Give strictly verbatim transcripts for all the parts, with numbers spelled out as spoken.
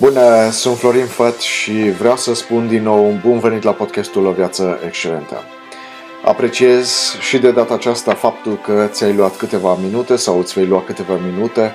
Bună, sunt Florin Făt și vreau să spun din nou un bun venit la podcastul O Viață Excelentă. Apreciez și de data aceasta faptul că ți-ai luat câteva minute sau îți vei lua câteva minute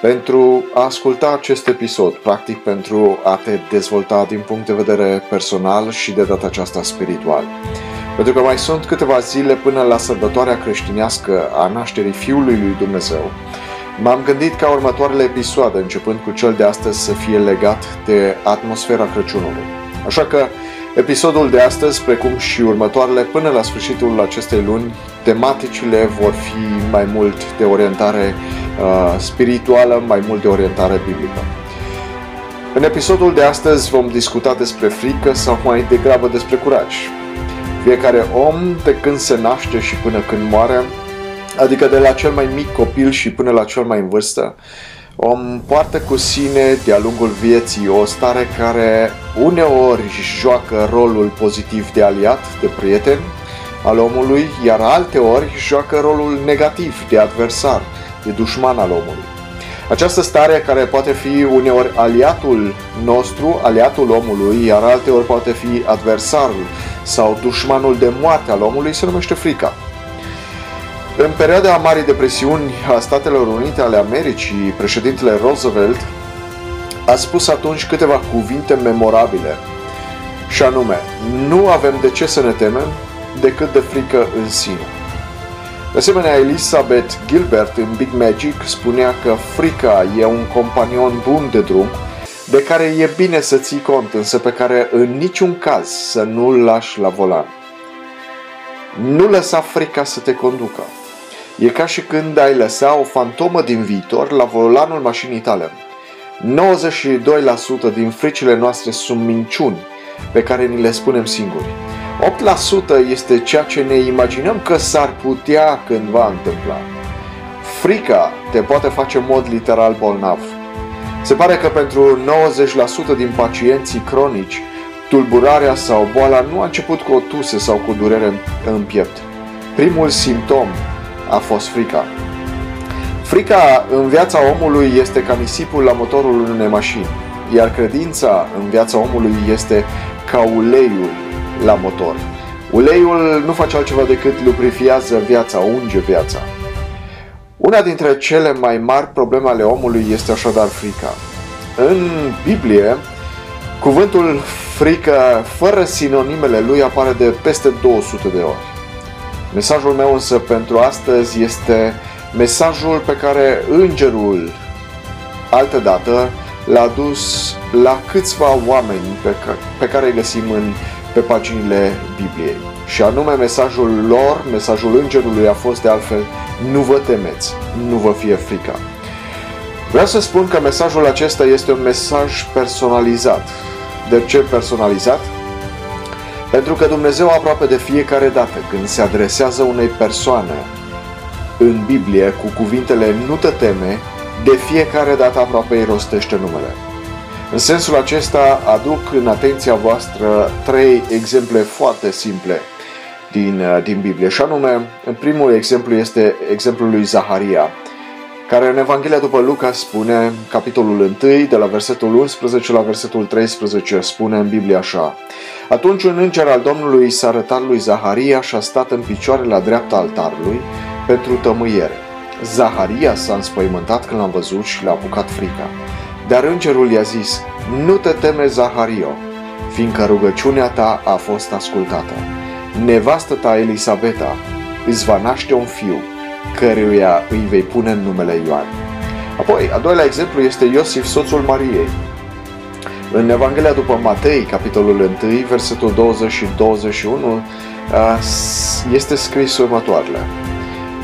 pentru a asculta acest episod, practic pentru a te dezvolta din punct de vedere personal și de data aceasta spiritual. Pentru că mai sunt câteva zile până la sărbătoarea creștinească a nașterii Fiului lui Dumnezeu, m-am gândit ca următoarele episoade, începând cu cel de astăzi, să fie legat de atmosfera Crăciunului. Așa că episodul de astăzi, precum și următoarele până la sfârșitul acestei luni, tematicile vor fi mai mult de orientare uh, spirituală, mai mult de orientare biblică. În episodul de astăzi vom discuta despre frică sau mai degrabă despre curaj. Fiecare om, de când se naște și până când moare, adică de la cel mai mic copil și până la cel mai în vârstă, om poartă cu sine de-a lungul vieții o stare care uneori joacă rolul pozitiv de aliat, de prieten al omului, iar alteori joacă rolul negativ de adversar, de dușman al omului. Această stare, care poate fi uneori aliatul nostru, aliatul omului, iar alteori poate fi adversarul sau dușmanul de moarte al omului, se numește frica. În perioada Marii Depresiuni a Statelor Unite ale Americii, președintele Roosevelt a spus atunci câteva cuvinte memorabile, și anume, nu avem de ce să ne temem decât de frică în sine. De asemenea, Elisabeth Gilbert în Big Magic spunea că frica e un companion bun de drum, de care e bine să ții cont, însă pe care în niciun caz să nu-l lași la volan. Nu lăsa frica să te conducă. E ca și când ai lăsa o fantomă din viitor la volanul mașinii tale. nouăzeci și doi la sută din fricile noastre sunt minciuni pe care ni le spunem singuri. opt la sută este ceea ce ne imaginăm că s-ar putea cândva întâmpla. Frica te poate face în mod literal bolnav. Se pare că pentru nouăzeci la sută din pacienții cronici, tulburarea sau boala nu a început cu o tuse sau cu durere în piept. Primul simptom a fost frica. Frica în viața omului este ca nisipul la motorul unei mașini, iar credința în viața omului este ca uleiul la motor. Uleiul nu face altceva decât lubrifiază viața, unge viața. Una dintre cele mai mari probleme ale omului este așadar frica. În Biblie, cuvântul frică, fără sinonimele lui, apare de peste două sute de ori. Mesajul meu însă pentru astăzi este mesajul pe care îngerul altădată l-a dus la câțiva oameni pe care, pe care îi găsim în, pe paginile Bibliei. Și anume mesajul lor, mesajul îngerului a fost de altfel: nu vă temeți, nu vă fie frică. Vreau să spun că mesajul acesta este un mesaj personalizat. De ce personalizat? Pentru că Dumnezeu aproape de fiecare dată când se adresează unei persoane în Biblie cu cuvintele "nu te teme", de fiecare dată aproape îi rostește numele. În sensul acesta aduc în atenția voastră trei exemple foarte simple din, din Biblie. Și anume, în primul exemplu este exemplul lui Zaharia, care în Evanghelia după Luca spune, capitolul unu, de la versetul unsprezece la versetul treisprezece, spune în Biblie așa: Atunci un înger al Domnului s-a arătat lui Zaharia și a stat în picioare la dreapta altarului pentru tămâiere. Zaharia s-a înspăimântat când l-a văzut și l-a apucat frica. Dar îngerul i-a zis: nu te teme, Zahario, fiindcă rugăciunea ta a fost ascultată. Nevastă ta, Elisabeta, îți va naște un fiu, căruia îi vei pune numele Ioan. Apoi, al doilea exemplu este Iosif, soțul Mariei. În Evanghelia după Matei, capitolul unu, versetul douăzeci și douăzeci și unu, este scris următoarele: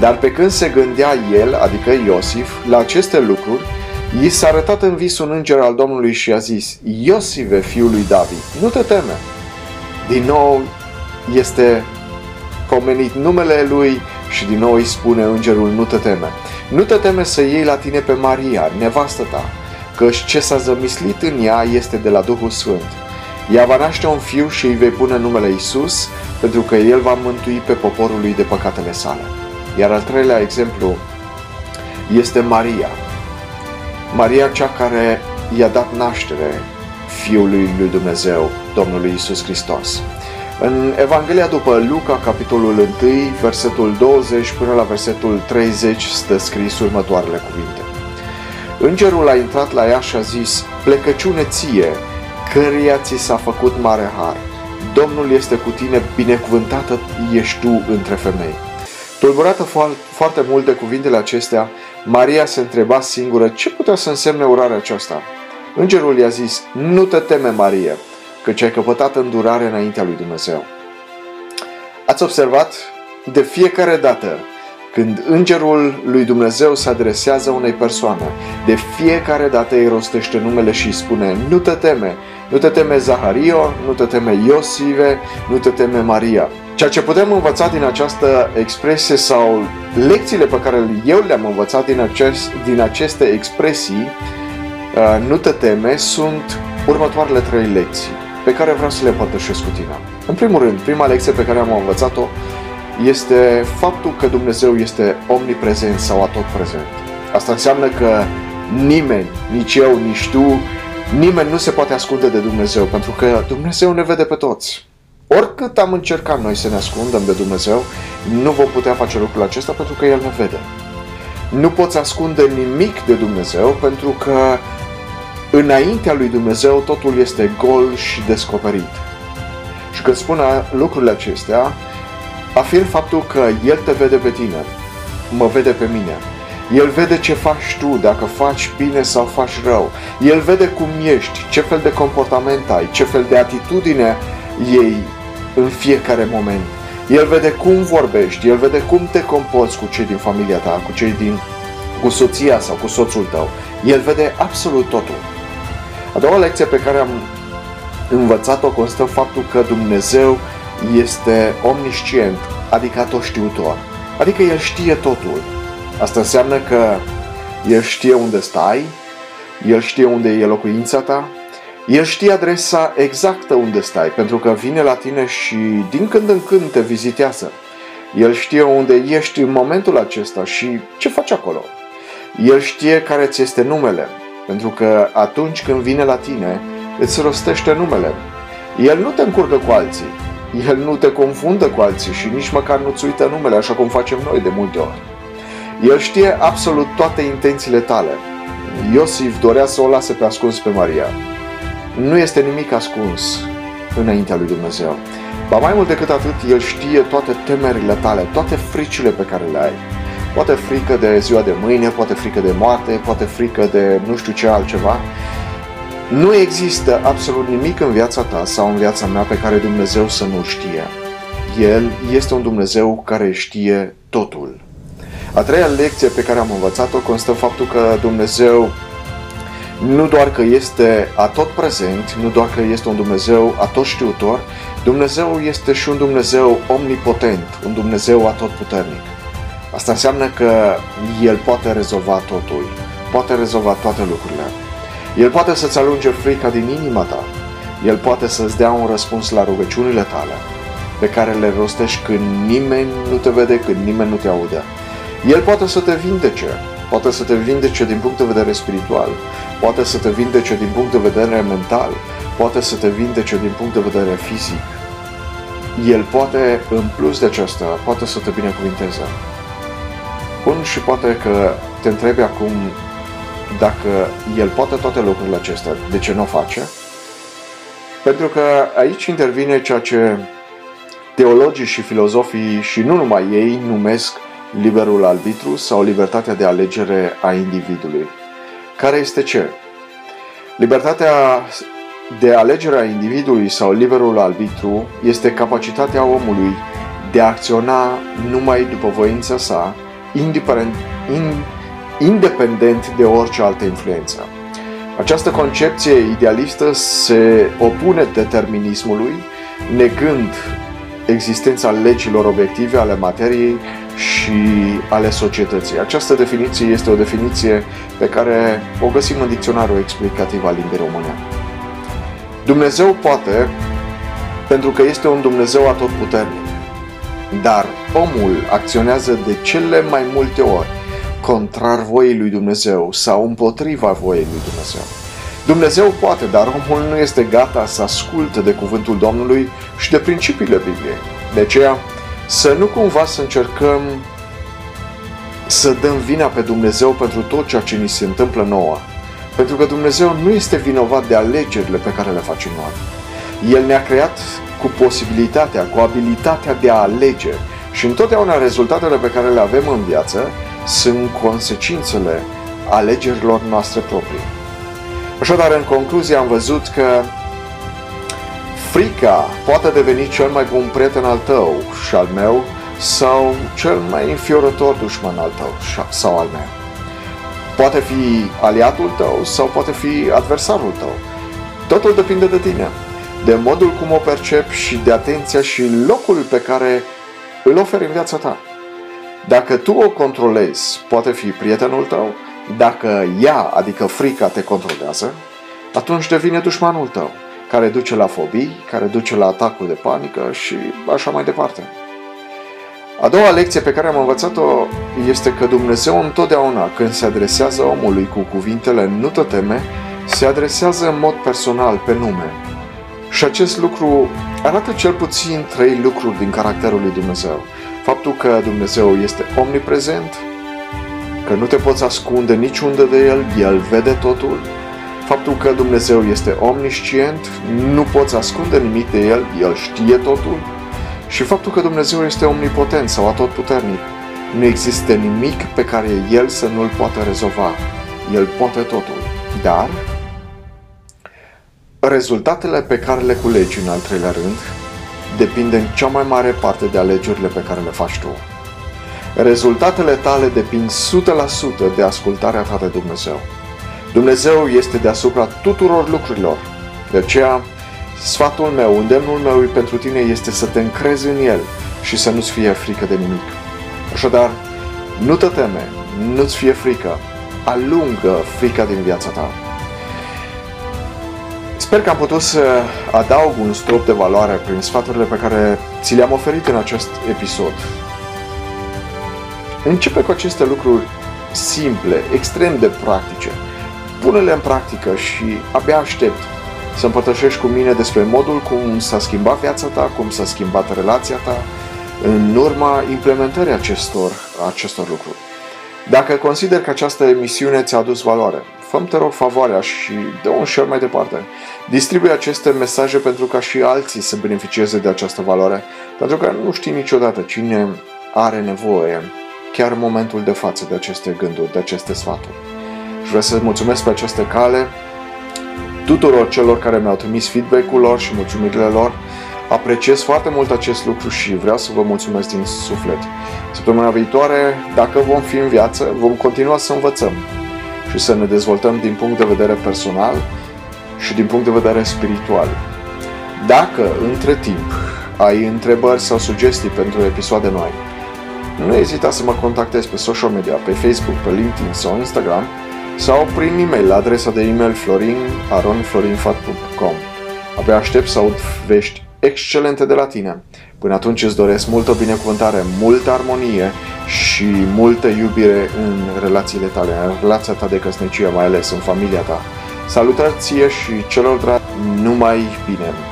Dar pe când se gândea el, adică Iosif, la aceste lucruri, i s-a arătat în vis un înger al Domnului și a zis: Iosive, fiul lui David, nu te teme. Din nou este pomenit numele lui și din nou îi spune îngerul: nu te teme. Nu te teme să iei la tine pe Maria, nevastă ta, căci ce s-a zămislit în ea este de la Duhul Sfânt. Ea va naște un fiu și îi vei pune numele Iisus, pentru că el va mântui pe poporul lui de păcatele sale. Iar al treilea exemplu este Maria. Maria, cea care i-a dat naștere Fiului lui Dumnezeu, Domnului Iisus Hristos. În Evanghelia după Luca, capitolul unu, versetul douăzeci până la versetul treizeci, stă scris următoarele cuvinte. Îngerul a intrat la ea și a zis: plecăciune ție, căreia ți s-a făcut mare har. Domnul este cu tine, binecuvântată ești tu între femei. Tulburată foarte mult de cuvintele acestea, Maria se întreba singură ce putea să însemne urarea aceasta. Îngerul i-a zis: nu te teme, Marie, căci ai căpătat îndurare înaintea lui Dumnezeu. Ați observat? De fiecare dată când îngerul lui Dumnezeu se adresează unei persoane, de fiecare dată îi rostește numele și îi spune: nu te teme, nu te teme Zahario, nu te teme Iosive, nu te teme Maria. Ceea ce putem învăța din această expresie sau lecțiile pe care eu le-am învățat din, acest, din aceste expresii, nu te teme, sunt următoarele trei lecții pe care vreau să le împărtășesc cu tine. În primul rând, prima lecție pe care am învățat-o este faptul că Dumnezeu este omniprezent sau atotprezent. Asta înseamnă că nimeni, nici eu, nici tu, nimeni nu se poate ascunde de Dumnezeu, pentru că Dumnezeu ne vede pe toți. Oricât am încercat noi să ne ascundem de Dumnezeu, nu vom putea face lucrul acesta, pentru că El ne vede. Nu poți ascunde nimic de Dumnezeu, pentru că înaintea lui Dumnezeu totul este gol și descoperit. Și când spun lucrurile acestea, afirm faptul că El te vede pe tine, mă vede pe mine. El vede ce faci tu, dacă faci bine sau faci rău. El vede cum ești, ce fel de comportament ai, ce fel de atitudine iei în fiecare moment. El vede cum vorbești, El vede cum te comporți cu cei din familia ta, cu cei din cu soția sau cu soțul tău. El vede absolut totul. A doua lecție pe care am învățat-o constă în faptul că Dumnezeu este omniscient, adică atotștiutor. Adică El știe totul. Asta înseamnă că El știe unde stai, El știe unde e locuința ta, El știe adresa exactă unde stai, pentru că vine la tine și din când în când te vizitează. El știe unde ești în momentul acesta și ce faci acolo. El știe care ți este numele, pentru că atunci când vine la tine, îți rostește numele. El nu te încurcă cu alții, El nu te confundă cu alții și nici măcar nu-ți uită numele, așa cum facem noi de multe ori. El știe absolut toate intențiile tale. Iosif dorea să o lase pe ascuns pe Maria. Nu este nimic ascuns înaintea lui Dumnezeu. Ba mai mult decât atât, El știe toate temerile tale, toate fricile pe care le ai. Poate frică de ziua de mâine, poate frică de moarte, poate frică de nu știu ce altceva. Nu există absolut nimic în viața ta sau în viața mea pe care Dumnezeu să nu știe. El este un Dumnezeu care știe totul. A treia lecție pe care am învățat-o constă în faptul că Dumnezeu nu doar că este atotprezent, nu doar că este un Dumnezeu atotștiutor, Dumnezeu este și un Dumnezeu omnipotent, un Dumnezeu atotputernic. Asta înseamnă că El poate rezolva totul, poate rezolva toate lucrurile. El poate să-ți alunge frica din inima ta, El poate să-ți dea un răspuns la rugăciunile tale, pe care le rostești când nimeni nu te vede, când nimeni nu te aude. El poate să te vindece, poate să te vindece din punct de vedere spiritual, poate să te vindece din punct de vedere mental, poate să te vindece din punct de vedere fizic. El poate, în plus de aceasta, poate să te binecuvinteze. Bun, și poate că te întrebi acum dacă El poate toate lucrurile acestea, de ce nu o face? Pentru că aici intervine ceea ce teologii și filozofii, și nu numai ei, numesc liberul arbitru sau libertatea de alegere a individului. Care este ce? Libertatea de alegere a individului sau liberul arbitru este capacitatea omului de a acționa numai după voința sa, independent de orice altă influență. Această concepție idealistă se opune determinismului, negând existența legilor obiective ale materiei și ale societății. Această definiție este o definiție pe care o găsim în dicționarul explicativ al limbii române. Dumnezeu poate, pentru că este un Dumnezeu atotputernic, dar omul acționează de cele mai multe ori contrar voii lui Dumnezeu sau împotriva voii lui Dumnezeu. Dumnezeu poate, dar omul nu este gata să asculte de cuvântul Domnului și de principiile Bibliei. De aceea, să nu cumva să încercăm să dăm vina pe Dumnezeu pentru tot ceea ce ni se întâmplă nouă. Pentru că Dumnezeu nu este vinovat de alegerile pe care le facem noi. El ne-a creat cu posibilitatea, cu abilitatea de a alege și întotdeauna rezultatele pe care le avem în viață sunt consecințele alegerilor noastre proprii. Așadar, în concluzie, am văzut că frica poate deveni cel mai bun prieten al tău și al meu sau cel mai înfiorător dușman al tău sau al meu. Poate fi aliatul tău sau poate fi adversarul tău. Totul depinde de tine, de modul cum o percepi și de atenția și locul pe care îl oferi în viața ta. Dacă tu o controlezi, poate fi prietenul tău. Dacă ea, adică frica, te controlează, atunci devine dușmanul tău, care duce la fobii, care duce la atacuri de panică și așa mai departe. A doua lecție pe care am învățat-o este că Dumnezeu întotdeauna, când se adresează omului cu cuvintele "nu te teme", se adresează în mod personal, pe nume. Și acest lucru arată cel puțin trei lucruri din caracterul lui Dumnezeu. Faptul că Dumnezeu este omniprezent, că nu te poți ascunde niciunde de El, El vede totul. Faptul că Dumnezeu este omniscient, nu poți ascunde nimic de El, El știe totul. Și faptul că Dumnezeu este omnipotent sau atotputernic. Nu există nimic pe care El să nu-l poată rezolva. El poate totul. Dar rezultatele pe care le culegi, în al treilea rând, depind în cea mai mare parte de alegerile pe care le faci tu. Rezultatele tale depind o sută la sută de ascultarea ta de Dumnezeu. Dumnezeu este deasupra tuturor lucrurilor. De aceea, sfatul meu, îndemnul meu pentru tine este să te încrezi în El și să nu-ți fie frică de nimic. Așadar, nu te teme, nu-ți fie frică, alungă frica din viața ta. Sper că am putut să adaug un strop de valoare prin sfaturile pe care ți le-am oferit în acest episod. Începe cu aceste lucruri simple, extrem de practice. Pune-le în practică și abia aștept să împărtășești cu mine despre modul cum s-a schimbat viața ta, cum s-a schimbat relația ta în urma implementării acestor, acestor lucruri. Dacă consider că această emisiune ți-a adus valoare, fă-mi, te rog, favoarea și dă un share mai departe. Distribuie aceste mesaje pentru ca și alții să beneficieze de această valoare, pentru că nu știi niciodată cine are nevoie chiar în momentul de față de aceste gânduri, de aceste sfaturi. Și vreau să mulțumesc pe această cale tuturor celor care mi-au trimis feedback-ul lor și mulțumirile lor. Apreciez foarte mult acest lucru și vreau să vă mulțumesc din suflet. Săptămâna viitoare, dacă vom fi în viață, vom continua să învățăm și să ne dezvoltăm din punct de vedere personal și din punct de vedere spiritual. Dacă între timp ai întrebări sau sugestii pentru episoade noi, nu ezita să mă contactezi pe social media, pe Facebook, pe LinkedIn sau Instagram sau prin e-mail la adresa de e-mail florin arond florinfat punct com. Abia aștept să aud vești excelente de la tine. Până atunci îți doresc multă binecuvântare, multă armonie și multă iubire în relațiile tale, în relația ta de căsnicie, mai ales în familia ta. Salutări ție și celor dragi, numai bine!